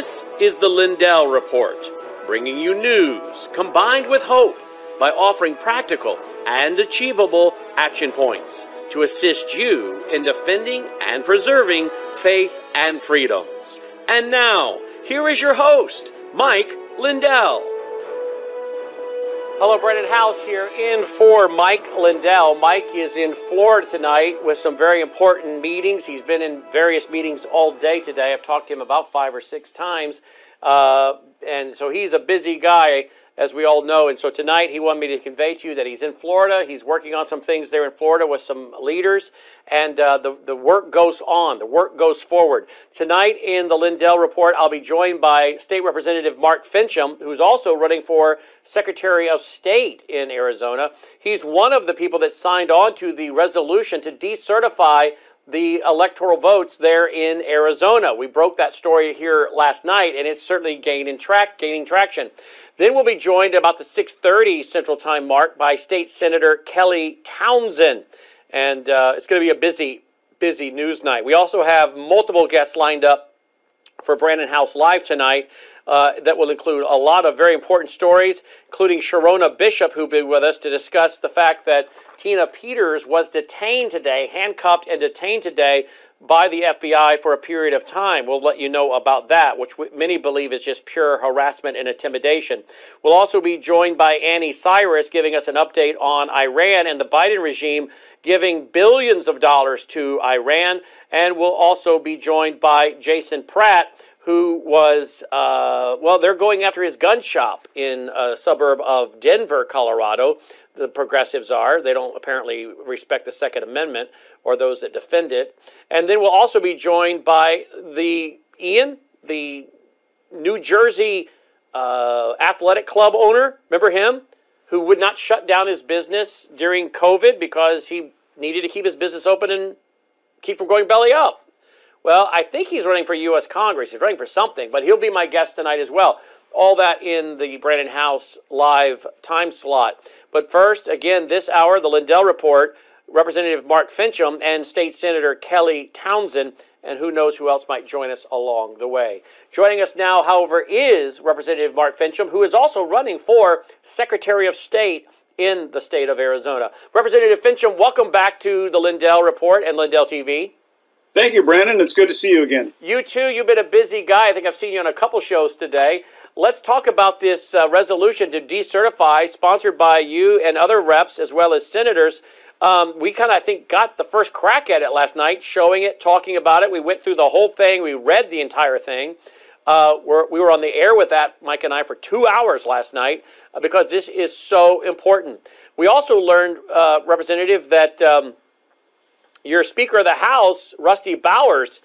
This is the Lindell Report, bringing you news combined with hope by offering practical and achievable action points to assist you in defending and preserving faith and freedoms. And now, here is your host, Mike Lindell. Hello, Brandon House here in for Mike Lindell. Mike is in Florida tonight with some very important meetings. He's been in various meetings all day today. I've talked to him about 5 or 6 times. And so he's a busy guy, as we all know. And so tonight he wanted me to convey to you that he's in Florida. He's working on some things there in Florida with some leaders. And the work goes on. The work goes forward. Tonight in the Lindell Report, I'll be joined by State Representative Mark Finchem, who's also running for Secretary of State in Arizona. He's one of the people that signed on to the resolution to decertify the electoral votes there in Arizona. We broke that story here last night, and it's certainly gaining traction. Then we'll be joined about the 6:30 Central Time mark by State Senator Kelly Townsend, and it's going to be a busy news night. We also have multiple guests lined up for Brandon House Live tonight. That will include a lot of very important stories, including Sharona Bishop, who'll be with us to discuss the fact that Tina Peters was detained today, handcuffed and detained today by the FBI for a period of time. We'll let you know about that, which many believe is just pure harassment and intimidation. We'll also be joined by Annie Cyrus, giving us an update on Iran and the Biden regime giving billions of dollars to Iran. And we'll also be joined by Jason Pratt, who was, they're going after his gun shop in a suburb of Denver, Colorado. The progressives are. They don't apparently respect the Second Amendment or those that defend it. And then we'll also be joined by the New Jersey athletic club owner, remember him, who would not shut down his business during COVID because he needed to keep his business open and keep from going belly up. Well, I think he's running for U.S. Congress. He's running for something, but he'll be my guest tonight as well. All that in the Brandon House Live time slot. But first, again, this hour, the Lindell Report, Representative Mark Finchem and State Senator Kelly Townsend, and who knows who else might join us along the way. Joining us now, however, is Representative Mark Finchem, who is also running for Secretary of State in the state of Arizona. Representative Finchem, welcome back to the Lindell Report and Lindell TV. Thank you, Brandon. It's good to see you again. You too. You've been a busy guy. I think I've seen you on a couple shows today. Let's talk about this resolution to decertify, sponsored by you and other reps as well as senators. We kind of, I think, got the first crack at it last night, showing it, talking about it. We went through the whole thing. We read the entire thing. We were on the air with that, Mike and I, for 2 hours last night because this is so important. We also learned, Representative, that your Speaker of the House, Rusty Bowers,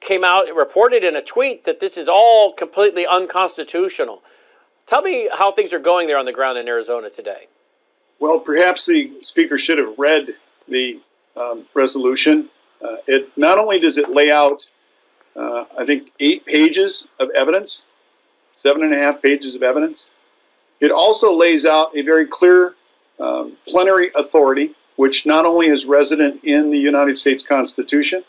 came out and reported in a tweet that this is all completely unconstitutional. Tell me how things are going there on the ground in Arizona today. Well, perhaps the Speaker should have read the resolution. It not only does it lay out, I think, 8 pages of evidence, 7.5 pages of evidence, it also lays out a very clear plenary authority, which not only is resident in the United States Constitution,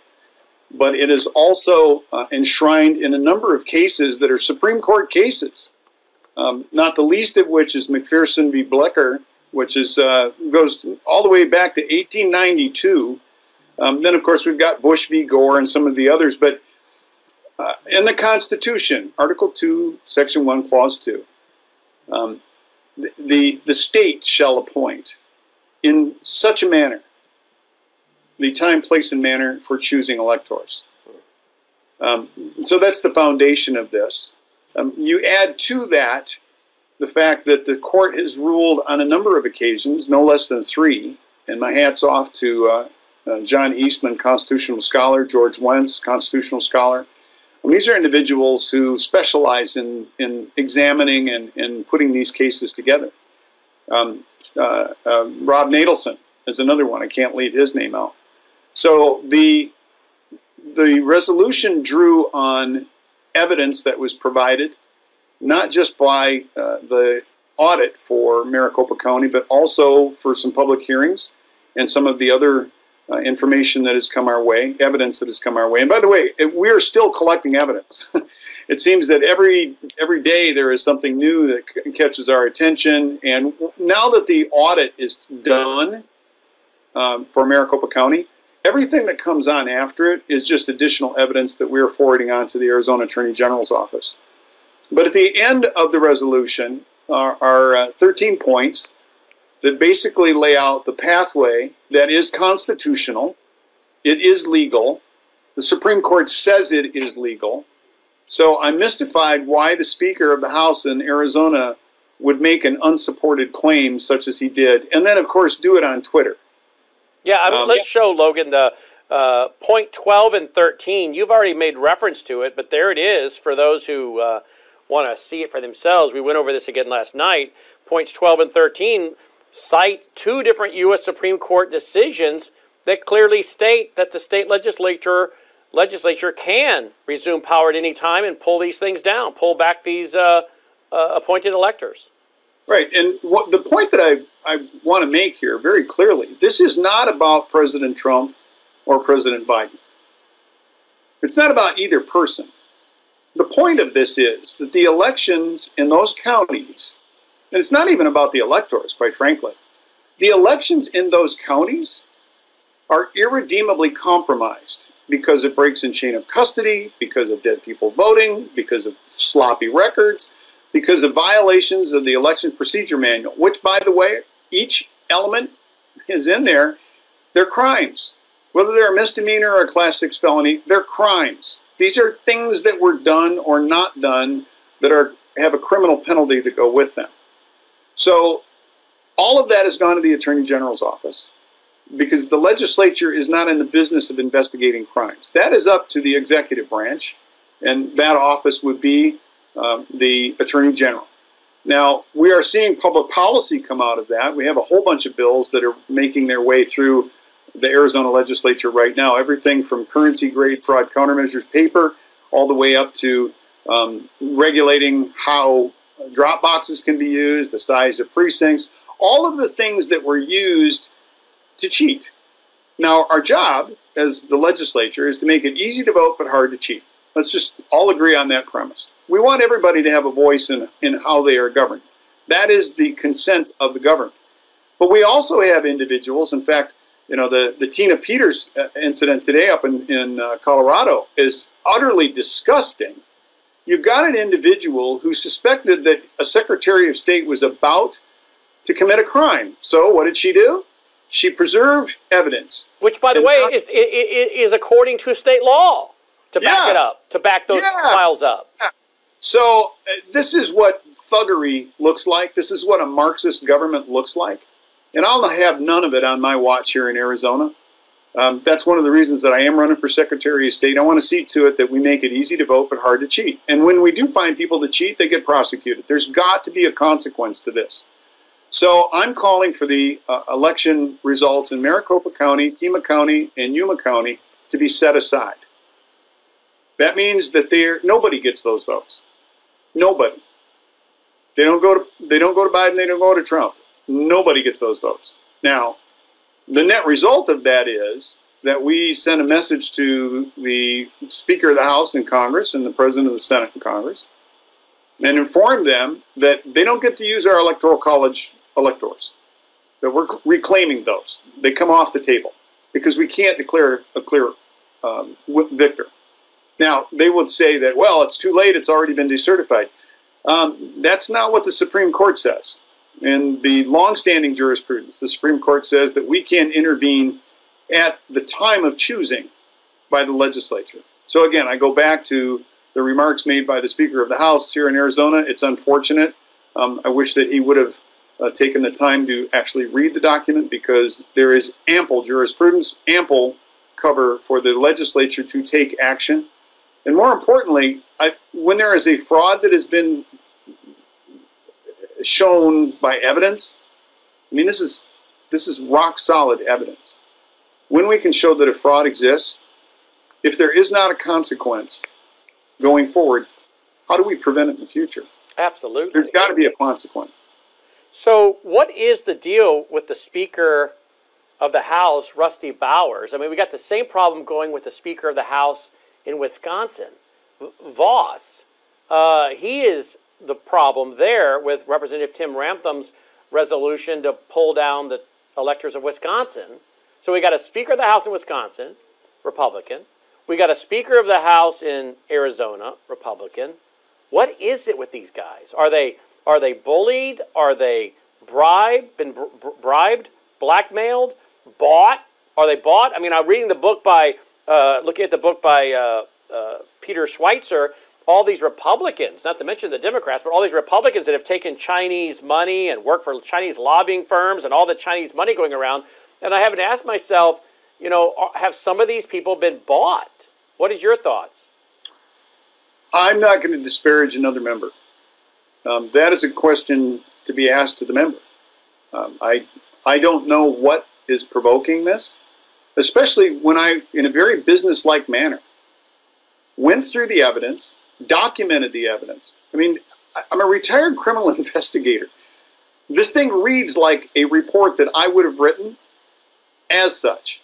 but it is also enshrined in a number of cases that are Supreme Court cases, not the least of which is McPherson v. Blacker, which is goes all the way back to 1892. Then, of course, we've got Bush v. Gore and some of the others. But in the Constitution, Article 2, Section 1, Clause 2, the state shall appoint in such a manner the time, place, and manner for choosing electors. So that's the foundation of this. You add to that the fact that the court has ruled on a number of occasions, no less than 3, and my hat's off to John Eastman, constitutional scholar, George Wentz, constitutional scholar. These are individuals who specialize in examining and putting these cases together. Rob Nadelson is another one. I can't leave his name out. So the resolution drew on evidence that was provided, not just by the audit for Maricopa County, but also for some public hearings and some of the other information that has come our way, evidence that has come our way. And by the way, we are still collecting evidence. it seems that every day there is something new that catches our attention. And now that the audit is done for Maricopa County, everything that comes on after it is just additional evidence that we're forwarding on to the Arizona Attorney General's office. But at the end of the resolution are 13 points that basically lay out the pathway that is constitutional. It is legal. The Supreme Court says it is legal. So I'm mystified why the Speaker of the House in Arizona would make an unsupported claim such as he did, and then, of course, do it on Twitter. Yeah, I mean, let's show, Logan, the point 12 and 13. You've already made reference to it, but there it is for those who want to see it for themselves. We went over this again last night. Points 12 and 13 cite two different U.S. Supreme Court decisions that clearly state that the state legislature can resume power at any time and pull these things down, pull back these appointed electors. Right, and what, the point that I want to make here very clearly, this is not about President Trump or President Biden. It's not about either person. The point of this is that the elections in those counties, and it's not even about the electors, quite frankly, the elections in those counties are irredeemably compromised because of breaks in chain of custody, because of dead people voting, because of sloppy records, because of violations of the election procedure manual, which, by the way, each element is in there. They're crimes. Whether they're a misdemeanor or a class 6 felony, they're crimes. These are things that were done or not done that have a criminal penalty to go with them. So all of that has gone to the Attorney General's office, because the legislature is not in the business of investigating crimes. That is up to the executive branch, and that office would be the Attorney General. Now, we are seeing public policy come out of that. We have a whole bunch of bills that are making their way through the Arizona legislature right now, everything from currency-grade fraud countermeasures paper all the way up to regulating how drop boxes can be used, the size of precincts, all of the things that were used to cheat. Now, our job as the legislature is to make it easy to vote but hard to cheat. Let's just all agree on that premise. We want everybody to have a voice in how they are governed. That is the consent of the governed. But we also have individuals. In fact, you know, the Tina Peters incident today up in Colorado is utterly disgusting. You've got an individual who suspected that a Secretary of State was about to commit a crime. So what did she do? She preserved evidence. Which, by the way, is according to state law to back it up, to back those files up. Yeah. So this is what thuggery looks like. This is what a Marxist government looks like. And I'll have none of it on my watch here in Arizona. That's one of the reasons that I am running for Secretary of State. I want to see to it that we make it easy to vote but hard to cheat. And when we do find people to cheat, they get prosecuted. There's got to be a consequence to this. So I'm calling for the election results in Maricopa County, Pima County, and Yuma County to be set aside. That means that nobody gets those votes. Nobody. They don't go to Biden. They don't go to Trump. Nobody gets those votes. Now, the net result of that is that we send a message to the Speaker of the House in Congress and the President of the Senate in Congress, and inform them that they don't get to use our Electoral College electors, that we're reclaiming those. They come off the table because we can't declare a clear victor. Now, they would say that, well, it's too late, it's already been decertified. That's not what the Supreme Court says. In the longstanding jurisprudence, the Supreme Court says that we can intervene at the time of choosing by the legislature. So again, I go back to the remarks made by the Speaker of the House here in Arizona. It's unfortunate. I wish that he would have taken the time to actually read the document, because there is ample jurisprudence, ample cover for the legislature to take action. And more importantly, when there is a fraud that has been shown by evidence, I mean, this is rock solid evidence. When we can show that a fraud exists, if there is not a consequence going forward, how do we prevent it in the future? Absolutely. There's got to be a consequence. So what is the deal with the Speaker of the House, Rusty Bowers? I mean, we got the same problem going with the Speaker of the House in Wisconsin, Voss. He is the problem there with Representative Tim Rampham's resolution to pull down the electors of Wisconsin. So we got a Speaker of the House in Wisconsin, Republican. We got a Speaker of the House in Arizona, Republican. What is it with these guys? Are they bullied? Are they bribed? Been bribed? Blackmailed? Bought? Are they bought? I mean, I'm reading the book by looking at the book by Peter Schweitzer. All these Republicans, not to mention the Democrats, but all these Republicans that have taken Chinese money and worked for Chinese lobbying firms and all the Chinese money going around. And I haven't asked myself, you know, have some of these people been bought? What is your thoughts? I'm not going to disparage another member. That is a question to be asked to the member. I don't know what is provoking this, especially when I, in a very businesslike manner, went through the evidence, documented the evidence. I mean, I'm a retired criminal investigator. This thing reads like a report that I would have written as such.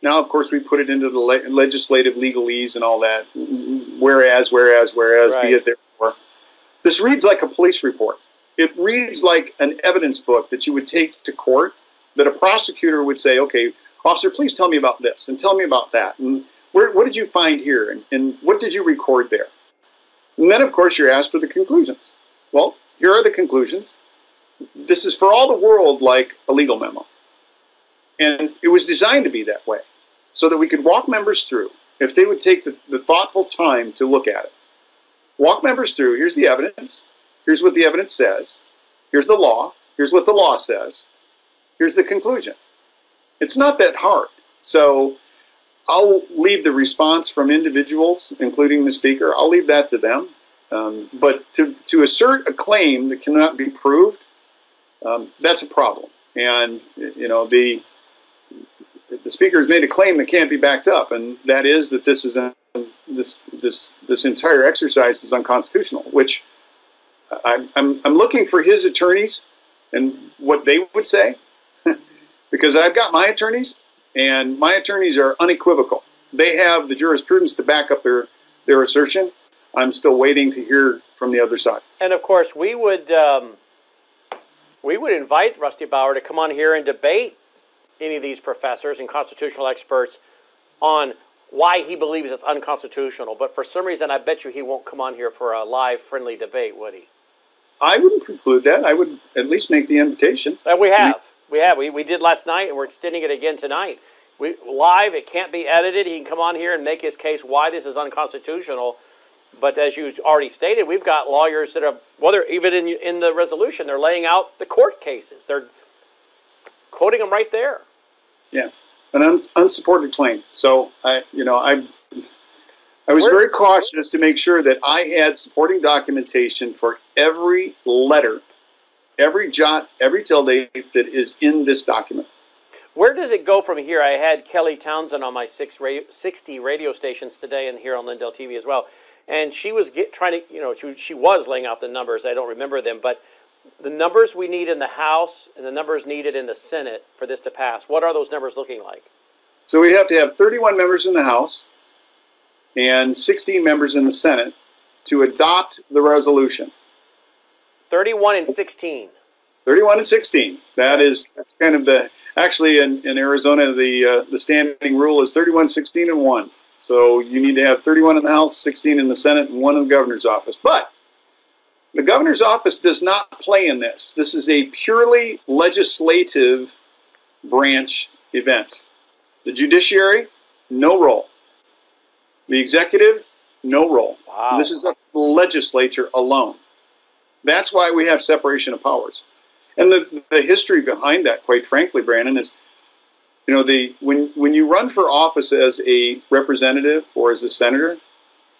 Now, of course, we put it into the legislative legalese and all that, whereas, right. Be it therefore. This reads like a police report. It reads like an evidence book that you would take to court, that a prosecutor would say, okay, officer, please tell me about this and tell me about that. And what did you find here, and what did you record there? And then, of course, you're asked for the conclusions. Well, here are the conclusions. This is for all the world like a legal memo. And it was designed to be that way, so that we could walk members through, if they would take the thoughtful time to look at it. Walk members through, here's the evidence, here's what the evidence says, here's the law, here's what the law says, here's the conclusion. It's not that hard. So I'll leave the response from individuals, including the speaker, I'll leave that to them. But to assert a claim that cannot be proved, that's a problem. And, you know, the speaker has made a claim that can't be backed up, and that is that this is this entire exercise is unconstitutional, which I'm looking for his attorneys and what they would say, because I've got my attorneys. And my attorneys are unequivocal. They have the jurisprudence to back up their assertion. I'm still waiting to hear from the other side. And of course, we would invite Rusty Bauer to come on here and debate any of these professors and constitutional experts on why he believes it's unconstitutional. But for some reason, I bet you he won't come on here for a live, friendly debate, would he? I wouldn't preclude that. I would at least make the invitation. And we have. We did last night, and we're extending it again tonight. We live, it can't be edited. He can come on here and make his case why this is unconstitutional. But as you already stated, we've got lawyers that are, well, they're even in the resolution, they're laying out the court cases. They're quoting them right there. Yeah, an unsupported claim. So, I was very cautious to make sure that I had supporting documentation for every letter, every jot, every till date that is in this document. Where does it go from here? I had Kelly Townsend on my 60 radio stations today and here on Lindell TV as well. And she was trying to laying out the numbers. I don't remember them, but the numbers we need in the House and the numbers needed in the Senate for this to pass, what are those numbers looking like? So we have to have 31 members in the House and 16 members in the Senate to adopt the resolution. 31 and 16. 31 and 16. That's kind of the, actually in Arizona, the standing rule is 31, 16, and 1. So you need to have 31 in the House, 16 in the Senate, and 1 in the governor's office. But the governor's office does not play in this. This is a purely legislative branch event. The judiciary, no role. The executive, no role. Wow. This is a legislature alone. That's why we have separation of powers. And the history behind that, quite frankly, Brandon, is, you know, when you run for office as a representative or as a senator,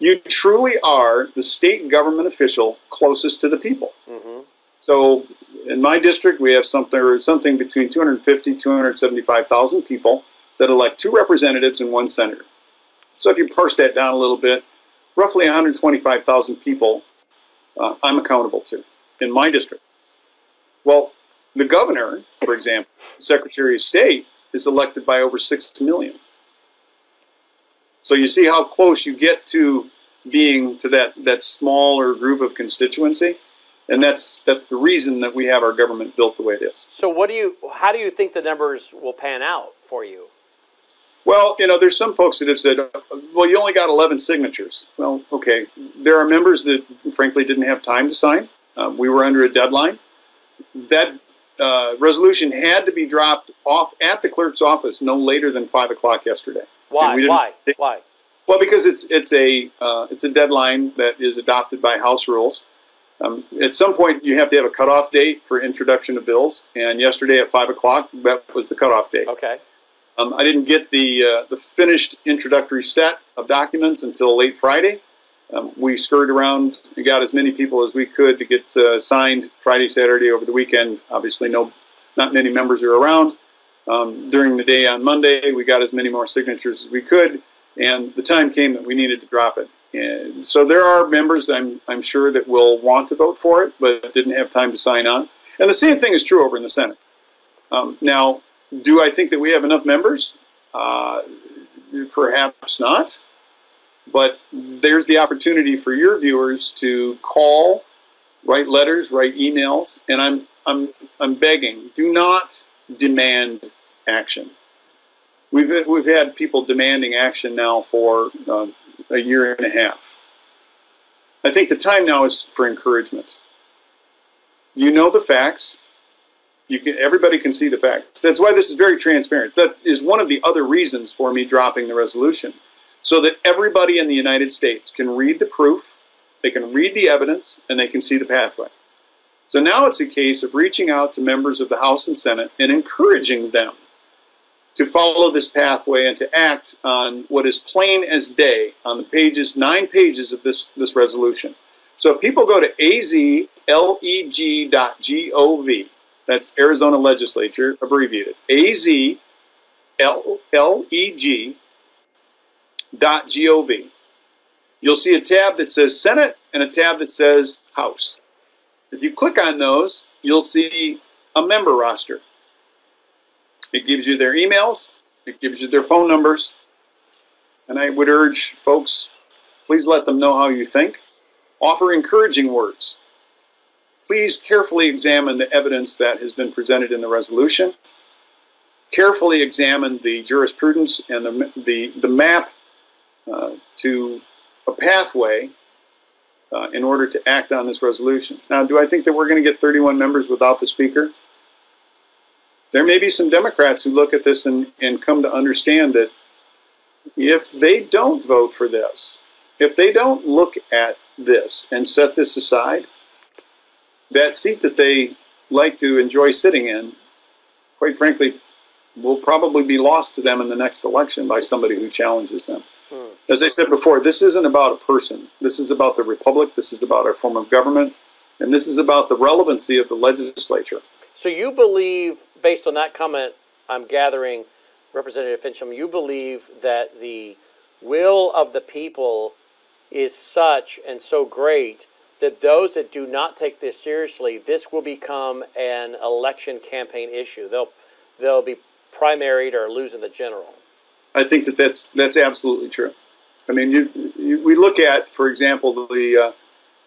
you truly are the state government official closest to the people. Mm-hmm. So in my district, we have something between 250,000 275,000 people that elect 2 representatives and 1 senator. So if you parse that down a little bit, roughly 125,000 people I'm accountable to in my district. Well, the governor, for example, Secretary of State, is elected by over 6 million. So you see how close you get to being to that smaller group of constituency. And that's the reason that we have our government built the way it is. So how do you think the numbers will pan out for you? Well, you know, there's some folks that have said, well, you only got 11 signatures. Well, okay, there are members that, frankly, didn't have time to sign. We were under a deadline. That resolution had to be dropped off at the clerk's office no later than 5 o'clock yesterday. Why? Why? Well, because it's a deadline that is adopted by House rules. At some point, you have to have a cutoff date for introduction of bills, and yesterday at 5 o'clock, that was the cutoff date. Okay. I didn't get the finished introductory set of documents until late Friday. We scurried around and got as many people as we could to get signed Friday, Saturday, over the weekend. Obviously, not many members are around. During the day on Monday, we got as many more signatures as we could, and the time came that we needed to drop it. And so there are members, I'm sure, that will want to vote for it, but didn't have time to sign on. And the same thing is true over in the Senate. Now, do I think that we have enough members? Perhaps not. But there's the opportunity for your viewers to call, write letters, write emails, and I'm begging, do not demand action. We've had people demanding action now for a year and a half. I think the time now is for encouragement. You know the facts. Everybody can see the facts. That's why this is very transparent. That is one of the other reasons for me dropping the resolution, so that everybody in the United States can read the proof, they can read the evidence, and they can see the pathway. So now it's a case of reaching out to members of the House and Senate and encouraging them to follow this pathway and to act on what is plain as day on the pages, 9 pages of this resolution. So if people go to AZLEG.gov, that's Arizona Legislature, abbreviated, AZLEG.gov, you'll see a tab that says Senate and a tab that says House. If you click on those, you'll see a member roster. It gives you their emails, it gives you their phone numbers, and I would urge folks, please let them know how you think. Offer encouraging words. Please carefully examine the evidence that has been presented in the resolution. Carefully examine the jurisprudence and the map to a pathway in order to act on this resolution. Now, do I think that we're going to get 31 members without the speaker? There may be some Democrats who look at this and come to understand that if they don't vote for this, if they don't look at this and set this aside, that seat that they like to enjoy sitting in, quite frankly, will probably be lost to them in the next election by somebody who challenges them. As I said before, this isn't about a person. This is about the republic. This is about our form of government. And this is about the relevancy of the legislature. So you believe, based on that comment I'm gathering, Representative Finchem, you believe that the will of the people is such and so great that those that do not take this seriously, this will become an election campaign issue. They'll be primaried or losing the general. I think that that's absolutely true. I mean, we look at, for example, the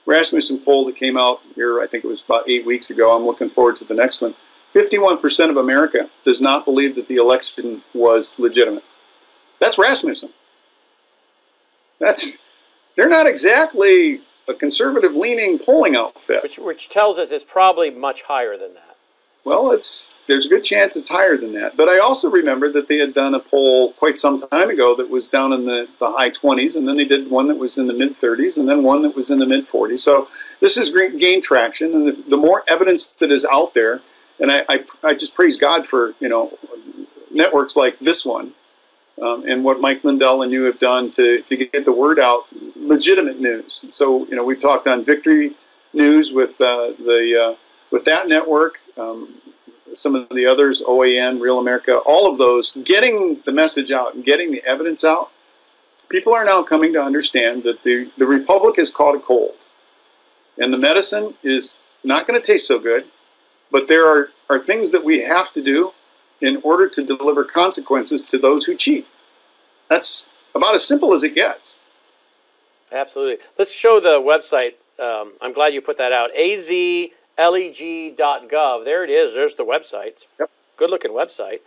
Rasmussen poll that came out here, I think it was about 8 weeks ago. I'm looking forward to the next one. 51% of America does not believe that the election was legitimate. That's Rasmussen. They're not exactly a conservative-leaning polling outfit. Which tells us it's probably much higher than that. Well, there's a good chance it's higher than that. But I also remember that they had done a poll quite some time ago that was down in the high 20s, and then they did one that was in the mid-30s, and then one that was in the mid-40s. So this has gained traction, and the more evidence that is out there, and I just praise God for, you know, networks like this one and what Mike Lindell and you have done to get the word out, legitimate news. So, you know, we talked on Victory News with that network, some of the others, OAN, Real America, all of those, getting the message out and getting the evidence out. People are now coming to understand that the republic has caught a cold. And the medicine is not going to taste so good, but there are things that we have to do in order to deliver consequences to those who cheat. That's about as simple as it gets. Absolutely. Let's show the website. I'm glad you put that out. AZLEG.gov. There it is. There's the website. Yep. Good-looking website.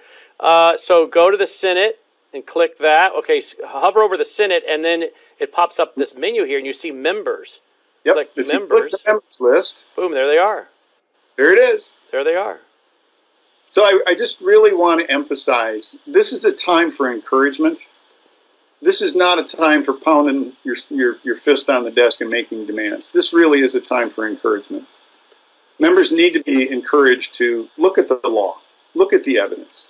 So go to the Senate and click that. Okay, hover over the Senate, and then it pops up this menu here, and you see members. Yep. Click if members. You click the members list. Boom, there they are. There it is. There they are. So I just really want to emphasize, this is a time for encouragement. This is not a time for pounding your fist on the desk and making demands. This really is a time for encouragement. Members need to be encouraged to look at the law, look at the evidence,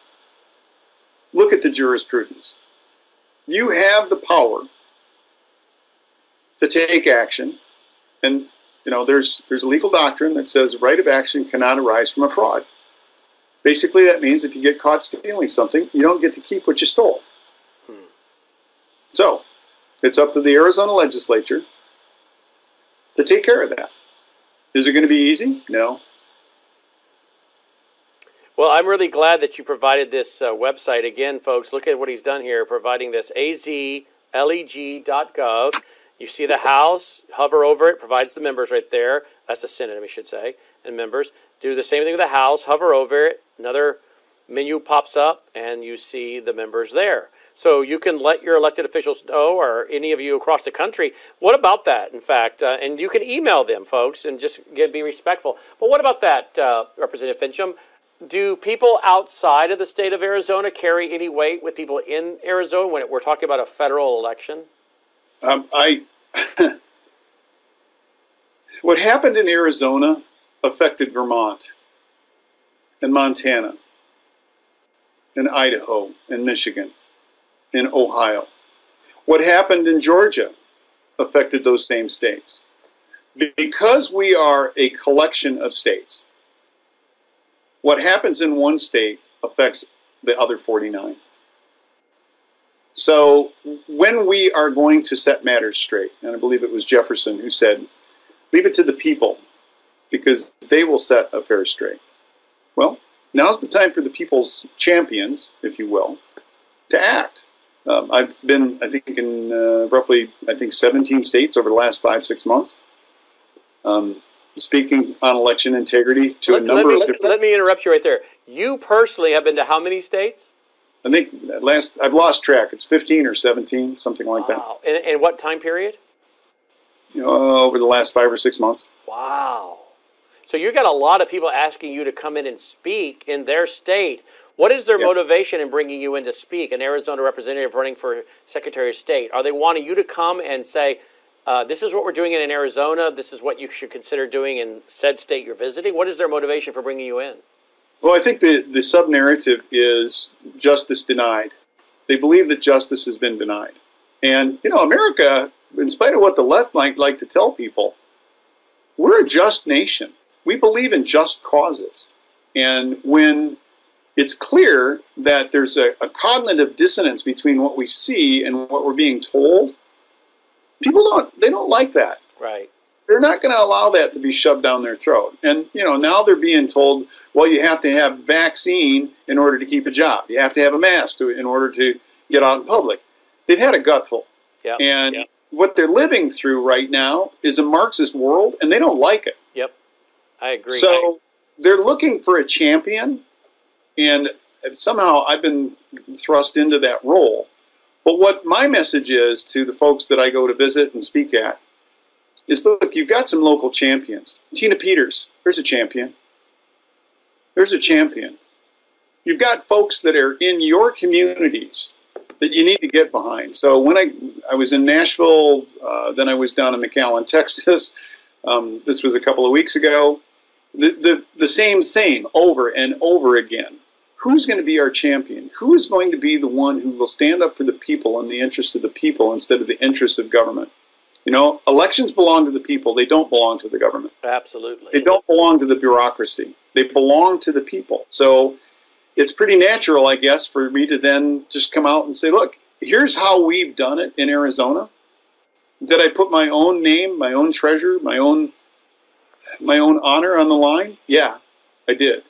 look at the jurisprudence. You have the power to take action, and you know there's a legal doctrine that says the right of action cannot arise from a fraud. Basically, that means if you get caught stealing something, you don't get to keep what you stole. So, it's up to the Arizona legislature to take care of that. Is it going to be easy? No. Well, I'm really glad that you provided this website. Again, folks, look at what he's done here, providing this azleg.gov. You see the House, hover over it, provides the members right there. That's the Senate, we should say, and members. Do the same thing with the House, hover over it. Another menu pops up, and you see the members there. So you can let your elected officials know, or any of you across the country, what about that, in fact? And you can email them, folks, and just be respectful. But what about that, Representative Finchem? Do people outside of the state of Arizona carry any weight with people in Arizona when we're talking about a federal election? What happened in Arizona affected Vermont and Montana and Idaho and Michigan. In Ohio. What happened in Georgia affected those same states. Because we are a collection of states, what happens in one state affects the other 49. So when we are going to set matters straight, and I believe it was Jefferson who said, leave it to the people because they will set affairs straight. Well, now's the time for the people's champions, if you will, to act. I've been, I think, in roughly, 17 states over the last 5-6 months, speaking on election integrity to Let me interrupt you right there. You personally have been to how many states? I think I've lost track. It's 15 or 17, something like that. And what time period? Over the last 5 or 6 months. Wow. So you've got a lot of people asking you to come in and speak in their state. What is their motivation in bringing you in to speak? An Arizona representative running for Secretary of State. Are they wanting you to come and say, this is what we're doing in Arizona, this is what you should consider doing in said state you're visiting? What is their motivation for bringing you in? Well, I think the sub-narrative is justice denied. They believe that justice has been denied. And, you know, America, in spite of what the left might like to tell people, we're a just nation. We believe in just causes. And when it's clear that there's a cognitive dissonance between what we see and what we're being told. People don't like that. Right. They're not going to allow that to be shoved down their throat. And, you know, now they're being told, well, you have to have vaccine in order to keep a job. You have to have a mask in order to get out in public. They've had a gutful. Yep. And what they're living through right now is a Marxist world, and they don't like it. Yep. I agree. So they're looking for a champion. And somehow I've been thrust into that role. But what my message is to the folks that I go to visit and speak at is, look, you've got some local champions. Tina Peters, there's a champion. There's a champion. You've got folks that are in your communities that you need to get behind. So when I was in Nashville, then I was down in McAllen, Texas. This was a couple of weeks ago. The same thing over and over again. Who's going to be our champion? Who is going to be the one who will stand up for the people and the interests of the people instead of the interests of government? You know, elections belong to the people. They don't belong to the government. Absolutely. They don't belong to the bureaucracy. They belong to the people. So it's pretty natural, I guess, for me to then just come out and say, look, here's how we've done it in Arizona. Did I put my own name, my own treasure, my own honor on the line? Yeah, I did.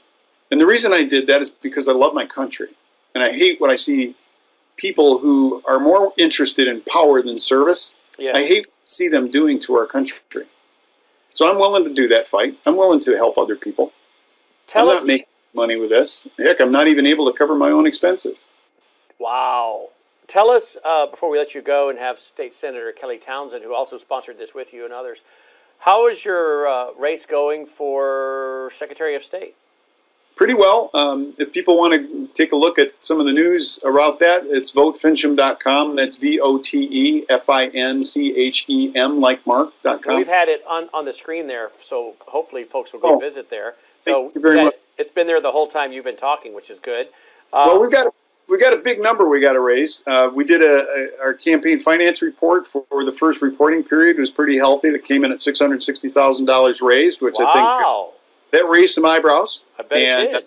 And the reason I did that is because I love my country. And I hate when I see people who are more interested in power than service. Yeah. I hate see them doing to our country. So I'm willing to do that fight. I'm willing to help other people. I'm not making money with this. Heck, I'm not even able to cover my own expenses. Wow. Tell us, before we let you go and have State Senator Kelly Townsend, who also sponsored this with you and others, how is your race going for Secretary of State? Pretty well. If people want to take a look at some of the news around that, it's VoteFinchem.com. That's VoteFinchem, like Mark.com. We've had it on the screen there, so hopefully folks will go visit there. So thank you very much. It's been there the whole time you've been talking, which is good. Well, we've got a big number we got to raise. We did our campaign finance report for the first reporting period. It was pretty healthy. It came in at $660,000 raised, which I think that raised some eyebrows. I bet it did.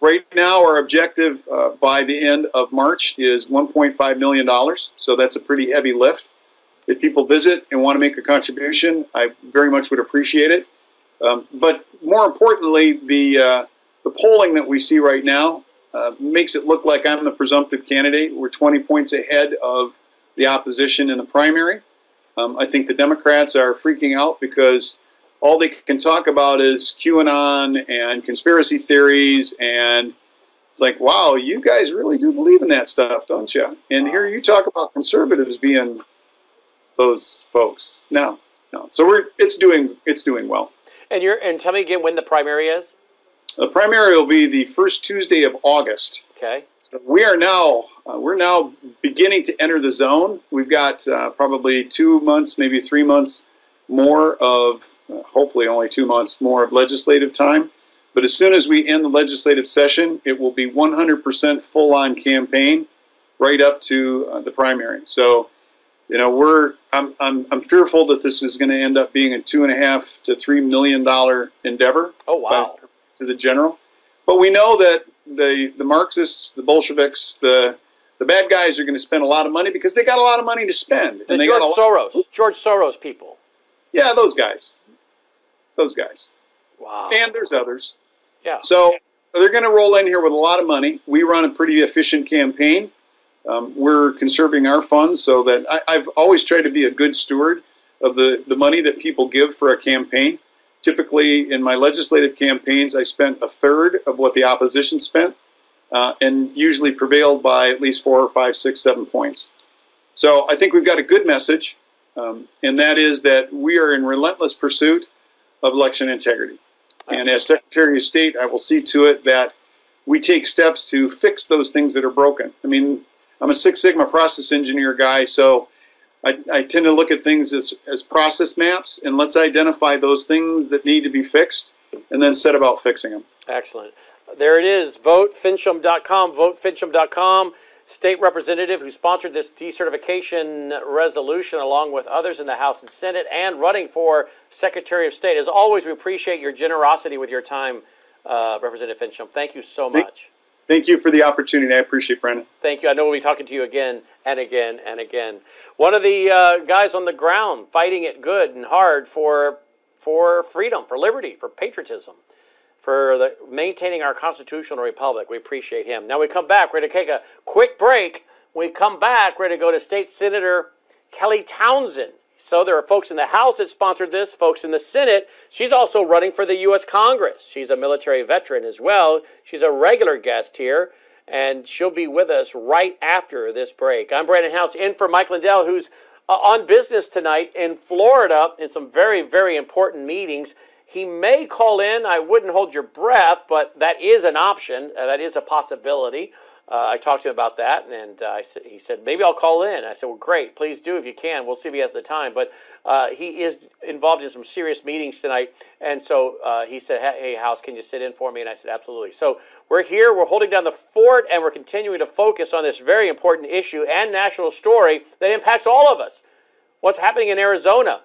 Right now, our objective by the end of March is $1.5 million. So that's a pretty heavy lift. If people visit and want to make a contribution, I very much would appreciate it. But more importantly, the polling that we see right now makes it look like I'm the presumptive candidate. We're 20 points ahead of the opposition in the primary. I think the Democrats are freaking out because all they can talk about is QAnon and conspiracy theories. And it's like, wow, you guys really do believe in that stuff, don't you? And here you talk about conservatives being those folks. No. So it's doing well. And tell me again when the primary is? The primary will be the first Tuesday of August. Okay. So we are now beginning to enter the zone. We've got probably 2 months, maybe 3 months more of hopefully only 2 months more of legislative time. But as soon as we end the legislative session, it will be 100% full-on campaign right up to the primary. So you know, I'm fearful that this is going to end up being a $2.5 to $3 million endeavor. Oh wow! To the general, but we know that the Marxists, the Bolsheviks, the bad guys are going to spend a lot of money because they got a lot of money to spend. And they George Soros people. Yeah, those guys. Wow. And there's others. Yeah. So they're going to roll in here with a lot of money. We run a pretty efficient campaign. We're conserving our funds so that I've always tried to be a good steward of the money that people give for a campaign. Typically, in my legislative campaigns, I spent a third of what the opposition spent and usually prevailed by at least 4 or 5, 6, 7 points. So I think we've got a good message, and that is that we are in relentless pursuit of election integrity. And as Secretary of State, I will see to it that we take steps to fix those things that are broken. I mean, I'm a Six Sigma process engineer guy, so I tend to look at things as process maps, and let's identify those things that need to be fixed and then set about fixing them. Excellent. There it is, VoteFinchem.com, VoteFinchem.com. State representative who sponsored this decertification resolution along with others in the House and Senate and running for Secretary of State. As always, we appreciate your generosity with your time, Representative Finchem. Thank you so much. Thank you for the opportunity. I appreciate it, Brandon. Thank you. I know we'll be talking to you again and again and again. One of the guys on the ground fighting it good and hard for freedom, for liberty, for patriotism, for maintaining our constitutional republic. We appreciate him. Now we come back. We're going to take a quick break. When we come back, we're going to go to State Senator Kelly Townsend. So there are folks in the House that sponsored this, folks in the Senate. She's also running for the U.S. Congress. She's a military veteran as well. She's a regular guest here, and she'll be with us right after this break. I'm Brandon House, in for Mike Lindell, who's on business tonight in Florida in some very, very important meetings. He may call in. I wouldn't hold your breath, but that is an option. That is a possibility. I talked to him about that, and he said, maybe I'll call in. I said, well, great. Please do if you can. We'll see if he has the time. But he is involved in some serious meetings tonight, and so he said, hey, House, can you sit in for me? And I said, absolutely. So we're here. We're holding down the fort, and we're continuing to focus on this very important issue and national story that impacts all of us. What's happening in Arizona,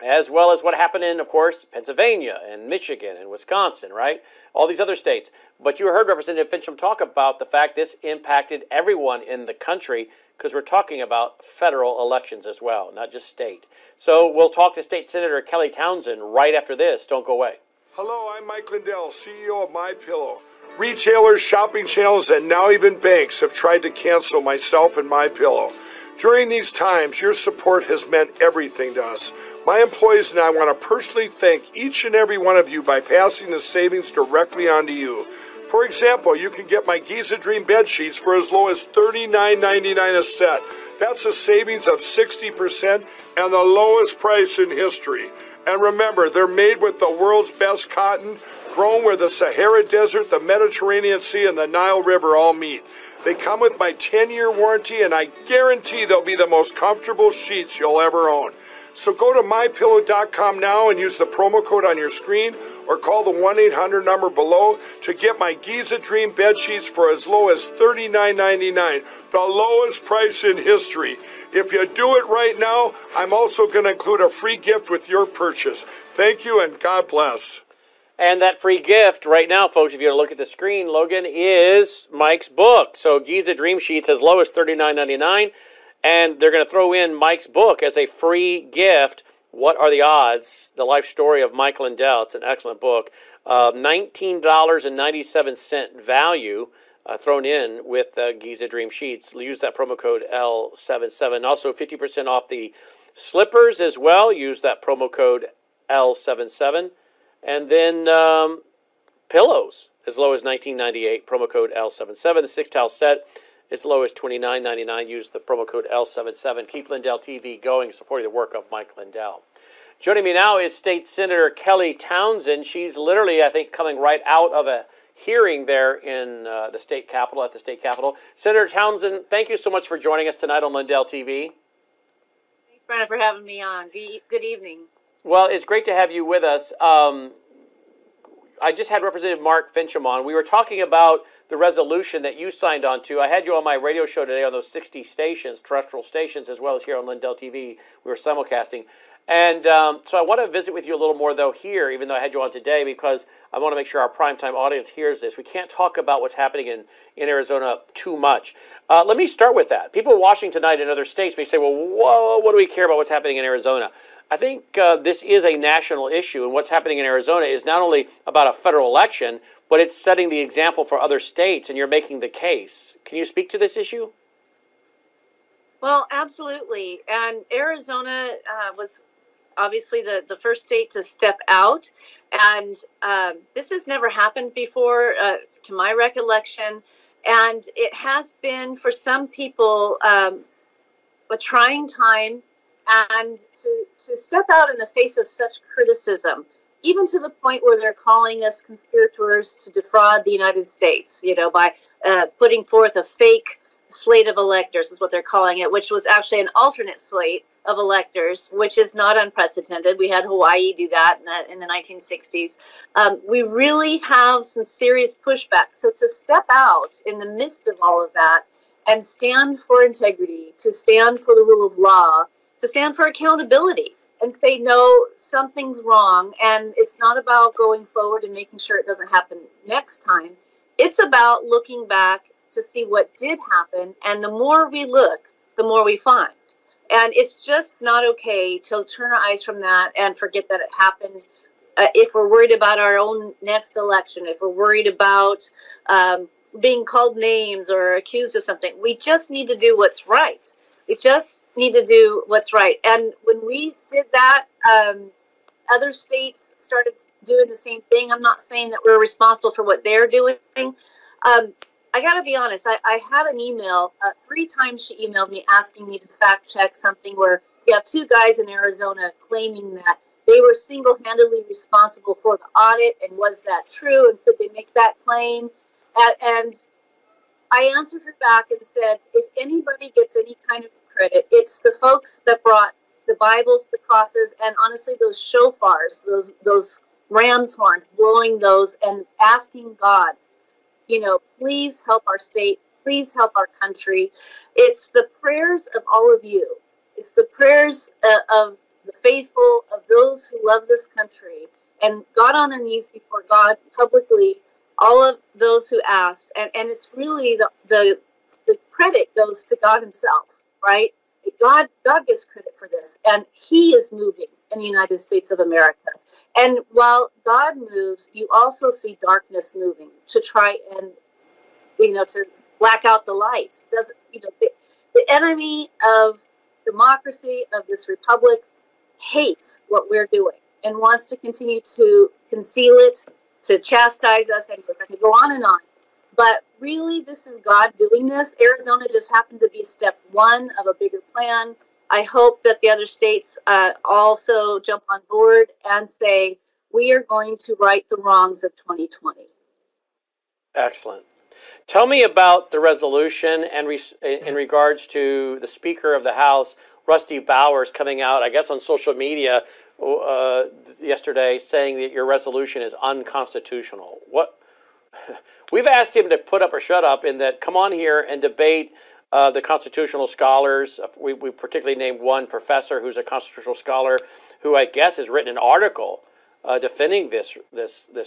as well as what happened in, of course, Pennsylvania and Michigan and Wisconsin, right? All these other states. But you heard Representative Finchem talk about the fact this impacted everyone in the country because we're talking about federal elections as well, not just state. So we'll talk to State Senator Kelly Townsend right after this. Don't go away. Hello, I'm Mike Lindell, CEO of MyPillow. Retailers, shopping channels, and now even banks have tried to cancel myself and MyPillow. During these times, your support has meant everything to us. My employees and I want to personally thank each and every one of you by passing the savings directly on to you. For example, you can get my Giza Dream bed sheets for as low as $39.99 a set. That's a savings of 60% and the lowest price in history. And remember, they're made with the world's best cotton, grown where the Sahara Desert, the Mediterranean Sea, and the Nile River all meet. They come with my 10-year warranty, and I guarantee they'll be the most comfortable sheets you'll ever own. So go to MyPillow.com now and use the promo code on your screen, or call the 1-800 number below to get my Giza Dream bed sheets for as low as $39.99, the lowest price in history. If you do it right now, I'm also going to include a free gift with your purchase. Thank you, and God bless. And that free gift right now, folks, if you look at the screen, Logan, is Mike's book. So Giza Dream sheets as low as $39.99, and they're going to throw in Mike's book as a free gift. What Are the Odds? The Life Story of Mike Lindell. It's an excellent book. $19.97 value thrown in with Giza Dream sheets. Use that promo code L77. Also 50% off the slippers as well. Use that promo code L77. And then pillows as low as $19.98. Promo code L77. The 6-towel set as low as $29.99. Use the promo code L77. Keep Lindell TV going, supporting the work of Mike Lindell. Joining me now is State Senator Kelly Townsend. She's literally, I think, coming right out of a hearing there in the state capitol, at the state capitol. Senator Townsend, thank you so much for joining us tonight on Lindell TV. Thanks, Brandon, for having me on. Good evening. Well, it's great to have you with us. I just had Representative Mark Finchem on. We were talking about the resolution that you signed on to. I had you on my radio show today on those 60 stations, terrestrial stations, as well as here on Lindell TV. We were simulcasting. And so I want to visit with you a little more, though, here, even though I had you on today, because I want to make sure our primetime audience hears this. We can't talk about what's happening in Arizona too much. Let me start with that. People watching tonight in other states may say, well, whoa, what do we care about what's happening in Arizona? I think this is a national issue, and what's happening in Arizona is not only about a federal election, but it's setting the example for other states, and you're making the case. Can you speak to this issue? Well, absolutely. And Arizona was obviously the first state to step out, and this has never happened before, to my recollection, and it has been, for some people, a trying time. And to step out in the face of such criticism, even to the point where they're calling us conspirators to defraud the United States, you know, by putting forth a fake slate of electors is what they're calling it, which was actually an alternate slate of electors, which is not unprecedented. We had Hawaii do that in the 1960s. We really have some serious pushback. So to step out in the midst of all of that and stand for integrity, to stand for the rule of law, to stand for accountability and say, no, something's wrong. And it's not about going forward and making sure it doesn't happen next time. It's about looking back to see what did happen. And the more we look, the more we find. And it's just not okay to turn our eyes from that and forget that it happened. If we're worried about our own next election, if we're worried about being called names or accused of something, we just need to do what's right. We just need to do what's right. And when we did that, other states started doing the same thing. I'm not saying that we're responsible for what they're doing. I got to be honest. I had an email. 3 times she emailed me asking me to fact check something where you have 2 guys in Arizona claiming that they were single-handedly responsible for the audit. And was that true? And could they make that claim? And I answered her back and said, if anybody gets any kind of credit, it's the folks that brought the Bibles, the crosses, and honestly, those shofars, those ram's horns, blowing those and asking God, you know, please help our state, please help our country. It's the prayers of all of you. It's the prayers of the faithful, of those who love this country, and got on their knees before God publicly, all of those who asked, and it's really the credit goes to God himself, right? God gets credit for this, and he is moving in the United States of America. And while God moves, you also see darkness moving to try and, you know, to black out the light. Doesn't, you know, The enemy of democracy, of this republic, hates what we're doing and wants to continue to conceal it, to chastise us. Anyways, I could go on and on. But really, this is God doing this. Arizona just happened to be step one of a bigger plan. I hope that the other states also jump on board and say, we are going to right the wrongs of 2020. Excellent. Tell me about the resolution and in regards to the Speaker of the House, Rusty Bowers, coming out, I guess, on social media yesterday saying that your resolution is unconstitutional. What? We've asked him to put up or shut up in that, come on here and debate the constitutional scholars. We particularly named one professor who's a constitutional scholar who I guess has written an article defending this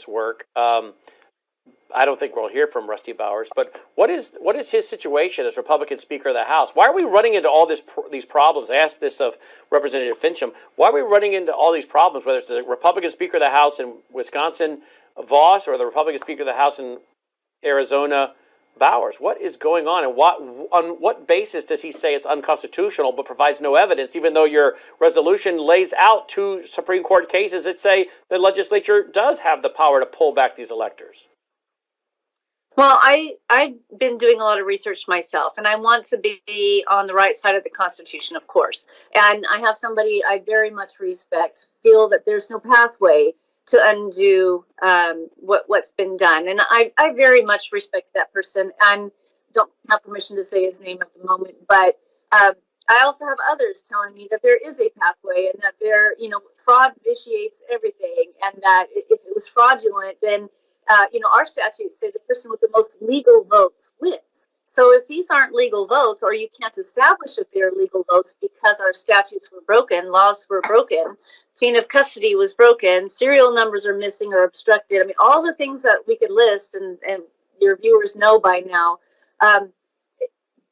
work. I don't think we'll hear from Rusty Bowers, but what is his situation as Republican Speaker of the House? Why are we running into all these problems? I asked this of Representative Finchem. Why are we running into all these problems, whether it's the Republican Speaker of the House in Wisconsin, Voss, or the Republican Speaker of the House in Arizona, Bowers? What is going on, and on what basis does he say it's unconstitutional but provides no evidence, even though your resolution lays out 2 Supreme Court cases that say the legislature does have the power to pull back these electors? Well, I've been doing a lot of research myself, and I want to be on the right side of the Constitution, of course. And I have somebody I very much respect feel that there's no pathway to undo what's been done. And I very much respect that person, and don't have permission to say his name at the moment. But I also have others telling me that there is a pathway, and that fraud vitiates everything, and that if it was fraudulent, then our statutes say the person with the most legal votes wins. So if these aren't legal votes, or you can't establish if they're legal votes because our statutes were broken, laws were broken, chain of custody was broken, serial numbers are missing or obstructed. I mean, all the things that we could list, and your viewers know by now.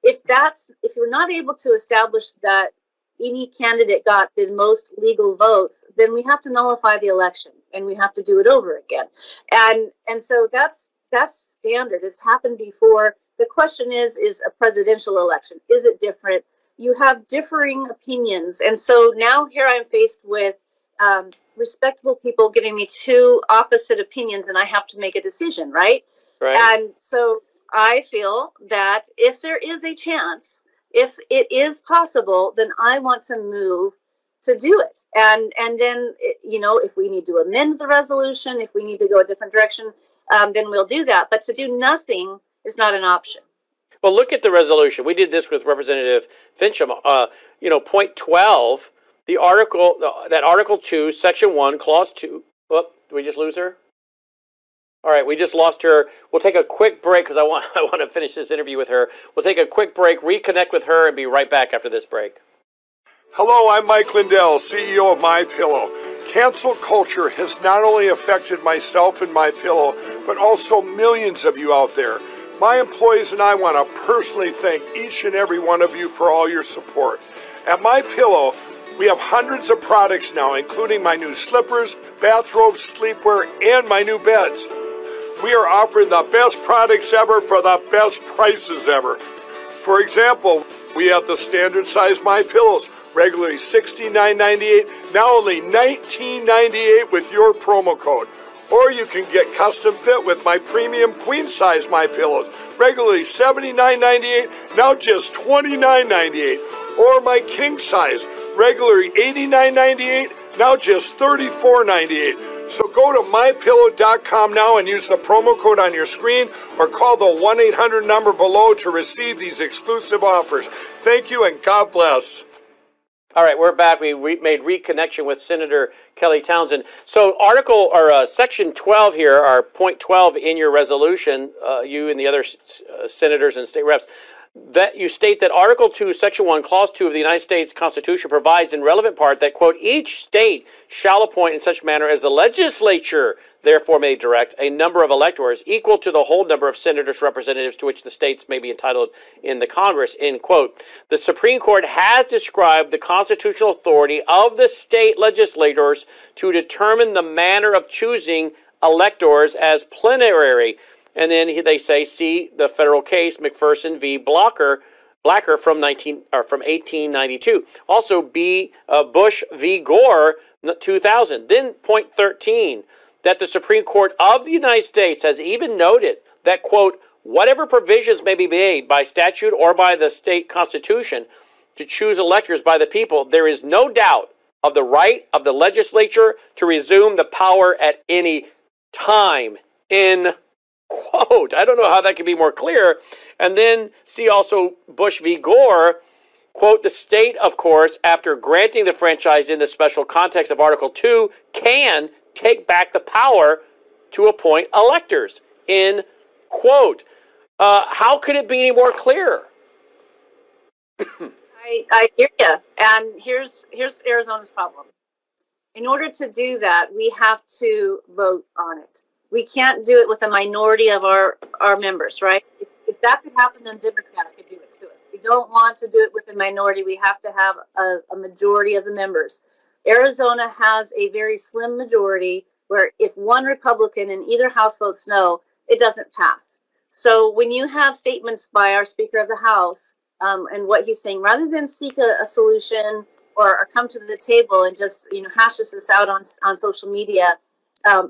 If you're not able to establish that any candidate got the most legal votes, then we have to nullify the election, and we have to do it over again. And so that's standard. It's happened before. The question is a presidential election, is it different? You have differing opinions. And so now here I'm faced with respectable people giving me 2 opposite opinions, and I have to make a decision, right? Right. And so I feel that if there is a chance, if it is possible, then I want to move to do it. And then, if we need to amend the resolution, if we need to go a different direction, then we'll do that. But to do nothing is not an option. Well, look at the resolution. We did this with Representative Finchem. Point 12, the article, that Article 2, Section 1, Clause 2. Whoop, did we just lose her? All right, we just lost her. We'll take a quick break because I want to finish this interview with her. We'll take a quick break, reconnect with her, and be right back after this break. Hello, I'm Mike Lindell, CEO of MyPillow. Cancel culture has not only affected myself and MyPillow, but also millions of you out there. My employees and I want to personally thank each and every one of you for all your support. At MyPillow, we have hundreds of products now, including my new slippers, bathrobes, sleepwear, and my new beds. We are offering the best products ever for the best prices ever. For example, we have the standard size MyPillows, regularly $69.98, now only $19.98 with your promo code. Or you can get custom fit with my premium queen size MyPillows, regularly $79.98, now just $29.98. Or my king size, regularly $89.98, now just $34.98. So go to MyPillow.com now and use the promo code on your screen, or call the 1-800 number below to receive these exclusive offers. Thank you, and God bless. All right, we're back. We made reconnection with Senator Kelly Townsend. So Section 12 here, or Point 12 in your resolution, you and the other senators and state reps, that you state that Article 2, Section 1, Clause 2 of the United States Constitution provides in relevant part that, quote, each state shall appoint in such manner as the legislature therefore may direct a number of electors equal to the whole number of senators representatives to which the states may be entitled in the Congress, end quote. The Supreme Court has described the constitutional authority of the state legislators to determine the manner of choosing electors as plenary. And then they say, see the federal case, McPherson v. Blacker, Blacker from 1892. Also, Bush v. Gore, 2000. Then, point 13, that the Supreme Court of the United States has even noted that, quote, whatever provisions may be made by statute or by the state constitution to choose electors by the people, there is no doubt of the right of the legislature to resume the power at any time, in quote. I don't know how that can be more clear. And then see also Bush v. Gore, quote, the state, of course, after granting the franchise in the special context of Article 2, can take back the power to appoint electors, in quote. How could it be any more clear? I hear you. And here's Arizona's problem. In order to do that, we have to vote on it. We can't do it with a minority of our members, right? If that could happen, then Democrats could do it to us. We don't want to do it with a minority. We have to have a majority of the members. Arizona has a very slim majority where if one Republican in either house votes no, it doesn't pass. So when you have statements by our Speaker of the House and what he's saying, rather than seek a solution or come to the table and just, you know, hash this out on social media,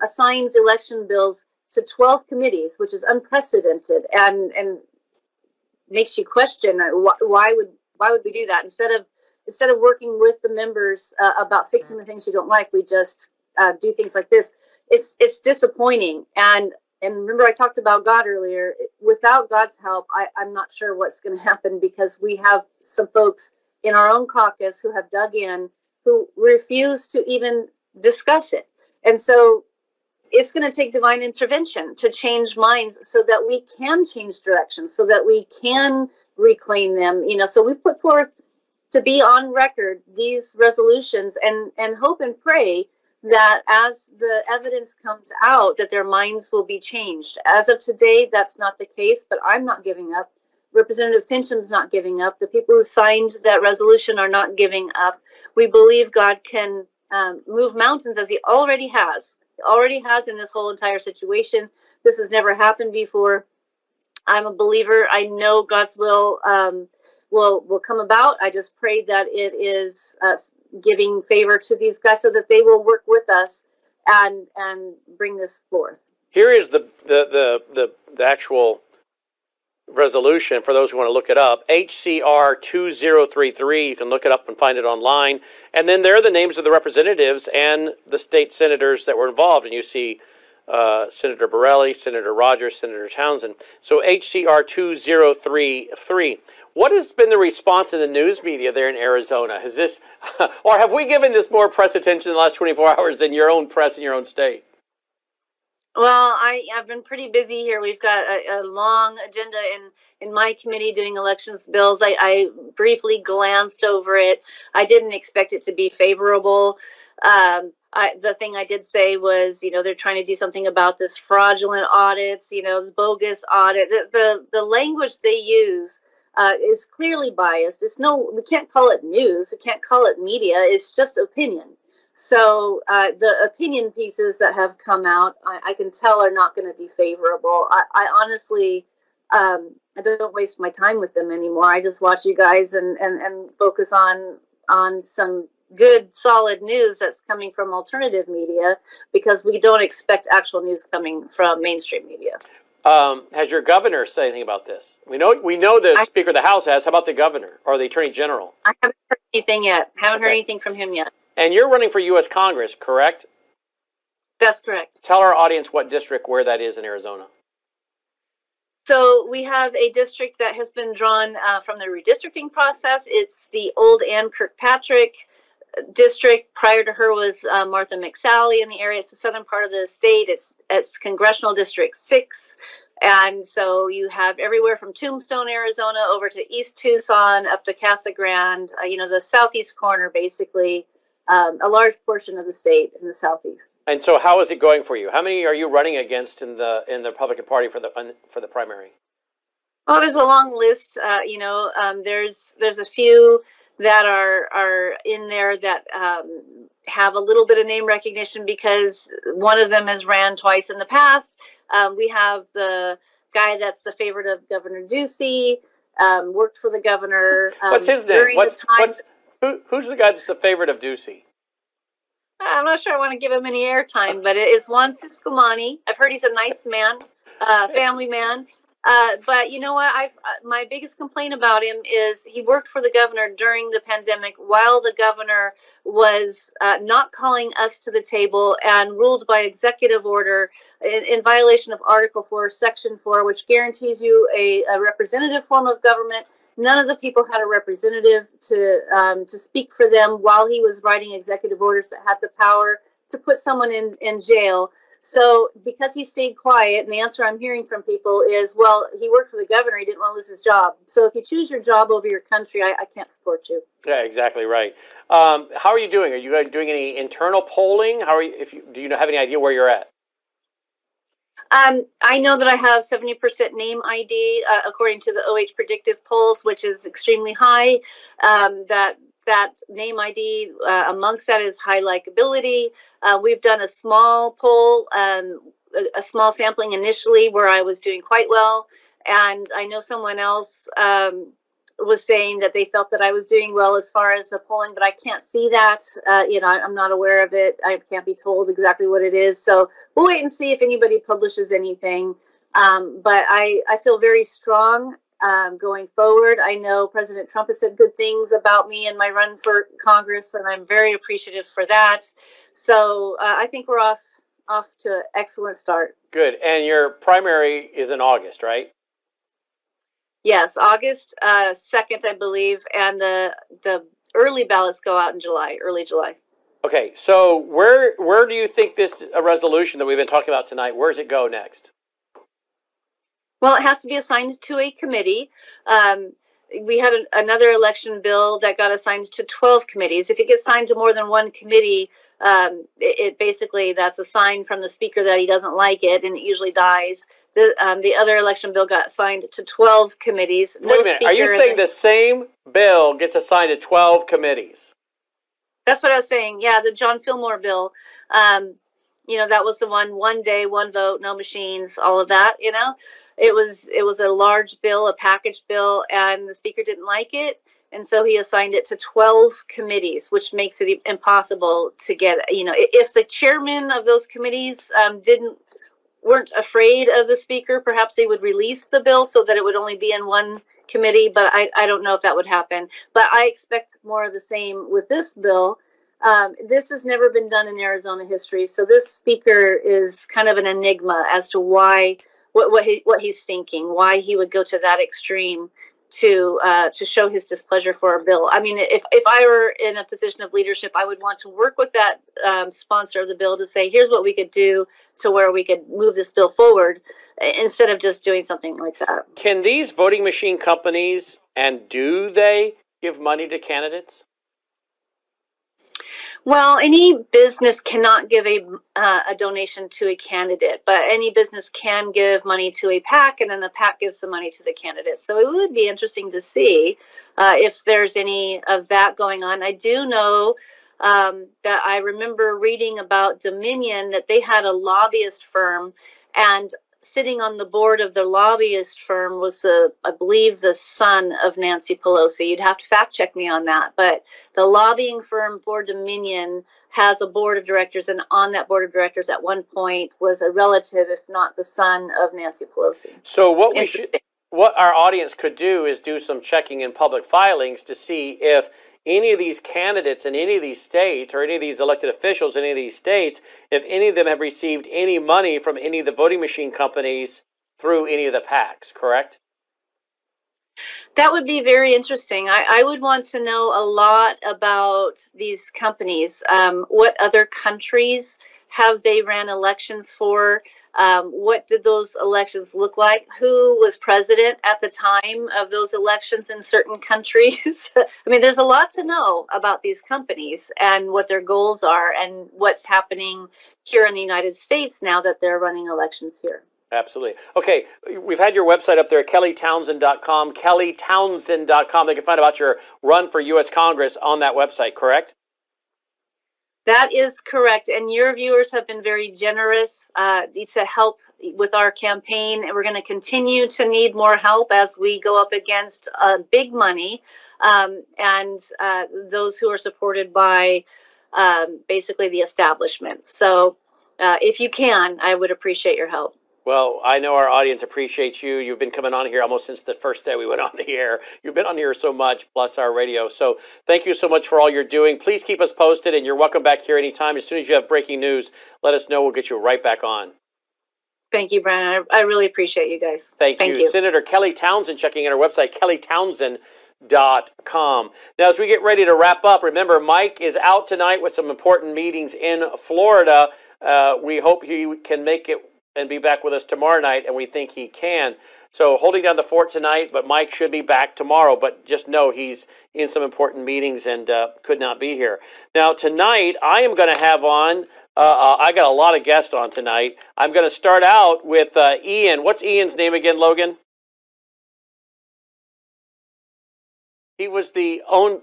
assigns election bills to 12 committees, which is unprecedented, and makes you question why would we do that instead of working with the members about fixing the things you don't like. We just do things like this. It's disappointing. And remember, I talked about God earlier. Without God's help, I'm not sure what's going to happen, because we have some folks in our own caucus who have dug in, who refuse to even discuss it. And so it's going to take divine intervention to change minds so that we can change directions, so that we can reclaim them. You know, so we put forth to be on record these resolutions and hope and pray that as the evidence comes out, that their minds will be changed. As of today, that's not the case, but I'm not giving up. Representative Finchem's not giving up. The people who signed that resolution are not giving up. We believe God can move mountains, as he already has. He already has in this whole entire situation. This has never happened before. I'm a believer. I know God's will come about. I just pray that it is giving favor to these guys so that they will work with us and bring this forth. Here is the actual resolution for those who want to look it up. HCR 2033. You can look it up and find it online. And then there are the names of the representatives and the state senators that were involved. And you see Senator Borelli, Senator Rogers, Senator Townsend. So HCR 2033. What has been the response in the news media there in Arizona? Has this, or have we given this more press attention in the last 24 hours than your own press in your own state? Well, I've been pretty busy here. We've got a long agenda in my committee doing elections bills. I briefly glanced over it. I didn't expect it to be favorable. The thing I did say was, you know, they're trying to do something about this fraudulent audits, you know, the bogus audit. The language they use is clearly biased. We can't call it news. We can't call it media. It's just opinion. So the opinion pieces that have come out, I can tell, are not going to be favorable. I honestly, I don't waste my time with them anymore. I just watch you guys and focus on some good, solid news that's coming from alternative media, because we don't expect actual news coming from mainstream media. Has your governor said anything about this? We know the Speaker of the House has. How about the governor or the Attorney General? I haven't heard anything yet. Haven't heard anything from him yet. And you're running for U.S. Congress, correct? That's correct. Tell our audience what district, where that is in Arizona. So we have a district that has been drawn from the redistricting process. It's the old Ann Kirkpatrick district. Prior to her was Martha McSally in the area. It's the southern part of the state. It's Congressional District 6. And so you have everywhere from Tombstone, Arizona, over to East Tucson, up to Casa Grande, you know, the southeast corner, basically. A large portion of the state in the southeast. And so, how is it going for you? How many are you running against in the Republican Party for the primary? Oh, there's a long list. You know, there's a few that are in there that have a little bit of name recognition because one of them has ran twice in the past. We have the guy that's the favorite of Governor Ducey. worked for the governor. What's his name? Who's the guy that's the favorite of Ducey? I'm not sure I want to give him any airtime, but it is Juan Siscomani. I've heard he's a nice man, family man. But you know what? My biggest complaint about him is he worked for the governor during the pandemic while the governor was not calling us to the table and ruled by executive order in violation of Article 4, Section 4, which guarantees you a representative form of government. None of the people had a representative to speak for them while he was writing executive orders that had the power to put someone in jail. So because he stayed quiet, and the answer I'm hearing from people is, well, he worked for the governor. He didn't want to lose his job. So if you choose your job over your country, I can't support you. Yeah, exactly right. How are you doing? Are you guys doing any internal polling? How are you? Do you have any idea where you're at? I know that I have 70% name ID, according to the OH predictive polls, which is extremely high. That name ID, amongst that is high likability. We've done a small poll, a small sampling initially where I was doing quite well. And I know someone else was saying that they felt that I was doing well as far as the polling, but I can't see that. I'm not aware of it. I can't be told exactly what it is. So we'll wait and see if anybody publishes anything. But I feel very strong going forward. I know President Trump has said good things about me and my run for Congress, and I'm very appreciative for that. So I think we're off to an excellent start. Good. And your primary is in August, right? Yes, August 2nd, I believe, and the early ballots go out in July, early July. Okay, so where do you think this resolution that we've been talking about tonight, where does it go next? Well, it has to be assigned to a committee. We had another election bill that got assigned to 12 committees. If it gets assigned to more than one committee, it basically, that's a sign from the speaker that he doesn't like it, and it usually dies. The other election bill got assigned to 12 committees. No. Wait a minute. Are you saying the same bill gets assigned to 12 committees? That's what I was saying. Yeah, the John Fillmore bill. That was the one day, one vote, no machines, all of that, It was a large bill, a package bill, and the speaker didn't like it. And so he assigned it to 12 committees, which makes it impossible to get, if the chairman of those committees weren't afraid of the speaker, perhaps they would release the bill so that it would only be in one committee, but I don't know if that would happen. But I expect more of the same with this bill. This has never been done in Arizona history, so this speaker is kind of an enigma as to why, what he's thinking, why he would go to that extreme to show his displeasure for a bill. I mean, if I were in a position of leadership, I would want to work with that sponsor of the bill to say, here's what we could do to where we could move this bill forward, instead of just doing something like that. Can these voting machine companies, and do they, give money to candidates? Well, any business cannot give a donation to a candidate, but any business can give money to a PAC, and then the PAC gives the money to the candidate. So it would be interesting to see if there's any of that going on. I do know that I remember reading about Dominion, that they had a lobbyist firm, and sitting on the board of the lobbyist firm was I believe the son of Nancy Pelosi. You'd have to fact check me on that, but the lobbying firm for Dominion has a board of directors, and on that board of directors at one point was a relative, if not the son of Nancy Pelosi. So what our audience could do is do some checking in public filings to see if any of these candidates in any of these states, or any of these elected officials in any of these states, if any of them have received any money from any of the voting machine companies through any of the PACs, correct? That would be very interesting. I would want to know a lot about these companies. What other countries have they ran elections for? What did those elections look like? Who was president at the time of those elections in certain countries? I mean, there's a lot to know about these companies and what their goals are and what's happening here in the United States now that they're running elections here. Absolutely. Okay, we've had your website up there at KellyTownsend.com, KellyTownsend.com. They can find out about your run for U.S. Congress on that website, correct? That is correct. And your viewers have been very generous to help with our campaign. And we're going to continue to need more help as we go up against big money and those who are supported by basically the establishment. So if you can, I would appreciate your help. Well, I know our audience appreciates you. You've been coming on here almost since the first day we went on the air. You've been on here so much, plus our radio. So thank you so much for all you're doing. Please keep us posted, and you're welcome back here anytime. As soon as you have breaking news, let us know. We'll get you right back on. Thank you, Brandon. I really appreciate you guys. Thank you. Senator Kelly Townsend checking in our website, KellyTownsend.com. Now, as we get ready to wrap up, remember, Mike is out tonight with some important meetings in Florida. We hope he can make it and be back with us tomorrow night, and we think he can. So holding down the fort tonight, but Mike should be back tomorrow. But just know he's in some important meetings and could not be here. Now, tonight, I am going to have on, I got a lot of guests on tonight. I'm going to start out with Ian. What's Ian's name again, Logan? He was Ian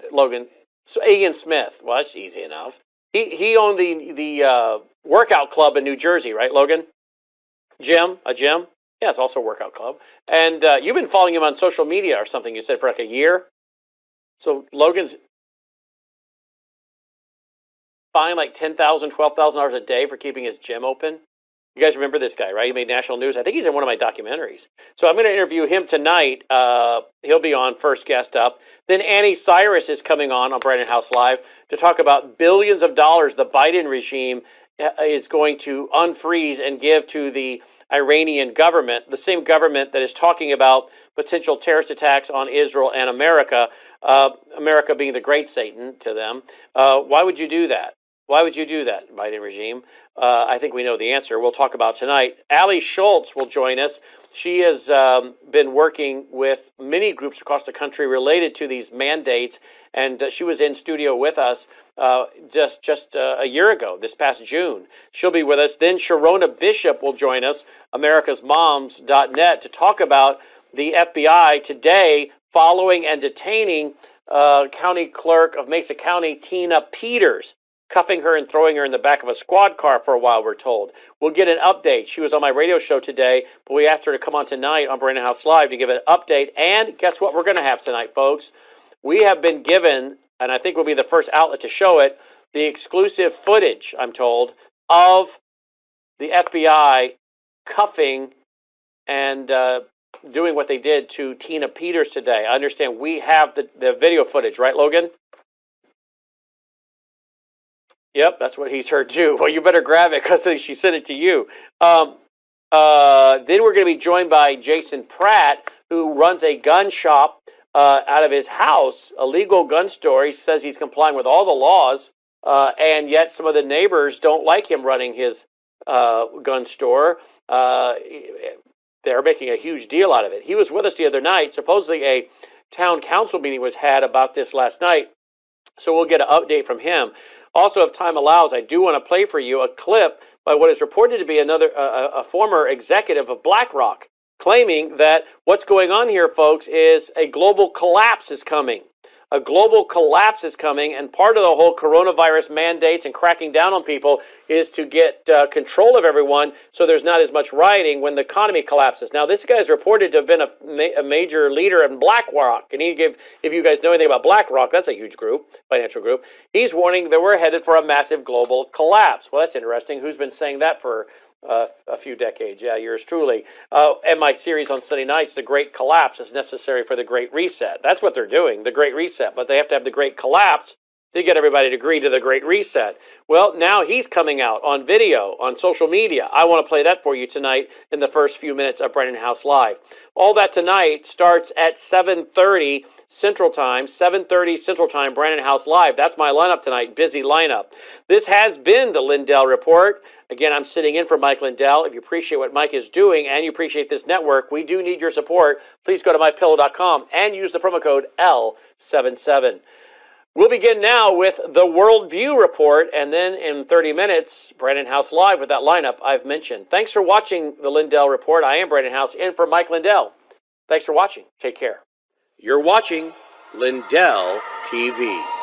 Smith. Well, that's easy enough. He owned the workout club in New Jersey, right, Logan? A gym? Yeah, it's also a workout club. And you've been following him on social media or something, you said, for like a year? So Logan's fined like $10,000, $12,000 a day for keeping his gym open. You guys remember this guy, right? He made national news. I think he's in one of my documentaries. So I'm going to interview him tonight. He'll be on first guest up. Then Annie Cyrus is coming on Brandon House Live to talk about billions of dollars the Biden regime is going to unfreeze and give to the Iranian government, the same government that is talking about potential terrorist attacks on Israel and America, America being the great Satan to them. Why would you do that? Why would you do that, Biden regime? I think we know the answer. We'll talk about tonight. Allie Schultz will join us. She has been working with many groups across the country related to these mandates, and she was in studio with us just a year ago, this past June. She'll be with us. Then Sharona Bishop will join us, americasmoms.net, to talk about the FBI today following and detaining County Clerk of Mesa County, Tina Peters, cuffing her and throwing her in the back of a squad car for a while, we're told. We'll get an update. She was on my radio show today, but we asked her to come on tonight on Brandon House Live to give an update. And guess what we're going to have tonight, folks? We have been given, and I think we'll be the first outlet to show it, the exclusive footage, I'm told, of the FBI cuffing and doing what they did to Tina Peters today. I understand we have the video footage, right, Logan? Yep, that's what he's heard too. Well, you better grab it because she sent it to you. Then we're going to be joined by Jason Pratt, who runs a gun shop out of his house, a legal gun store. He says he's complying with all the laws, and yet some of the neighbors don't like him running his gun store. They're making a huge deal out of it. He was with us the other night. Supposedly a town council meeting was had about this last night, so we'll get an update from him. Also, if time allows, I do want to play for you a clip by what is reported to be a former executive of BlackRock, claiming that what's going on here, folks, is a global collapse is coming. A global collapse is coming, and part of the whole coronavirus mandates and cracking down on people is to get control of everyone so there's not as much rioting when the economy collapses. Now, this guy is reported to have been a major leader in BlackRock, and if you guys know anything about BlackRock, that's a huge group, financial group. He's warning that we're headed for a massive global collapse. Well, that's interesting. Who's been saying that for a few decades? Yeah, yours truly. And my series on Sunday nights, The Great Collapse, is necessary for the Great Reset. That's what they're doing, the Great Reset. But they have to have the Great Collapse to get everybody to agree to the Great Reset. Well, now he's coming out on video, on social media. I want to play that for you tonight in the first few minutes of Brandon House Live. All that tonight starts at 7:30 Central Time, 7:30 Central Time, Brandon House Live. That's my lineup tonight, busy lineup. This has been the Lindell Report. Again, I'm sitting in for Mike Lindell. If you appreciate what Mike is doing and you appreciate this network, we do need your support. Please go to MyPillow.com and use the promo code L77. We'll begin now with the Worldview Report, and then in 30 minutes, Brandon House Live with that lineup I've mentioned. Thanks for watching the Lindell Report. I am Brandon House, in for Mike Lindell. Thanks for watching. Take care. You're watching Lindell TV.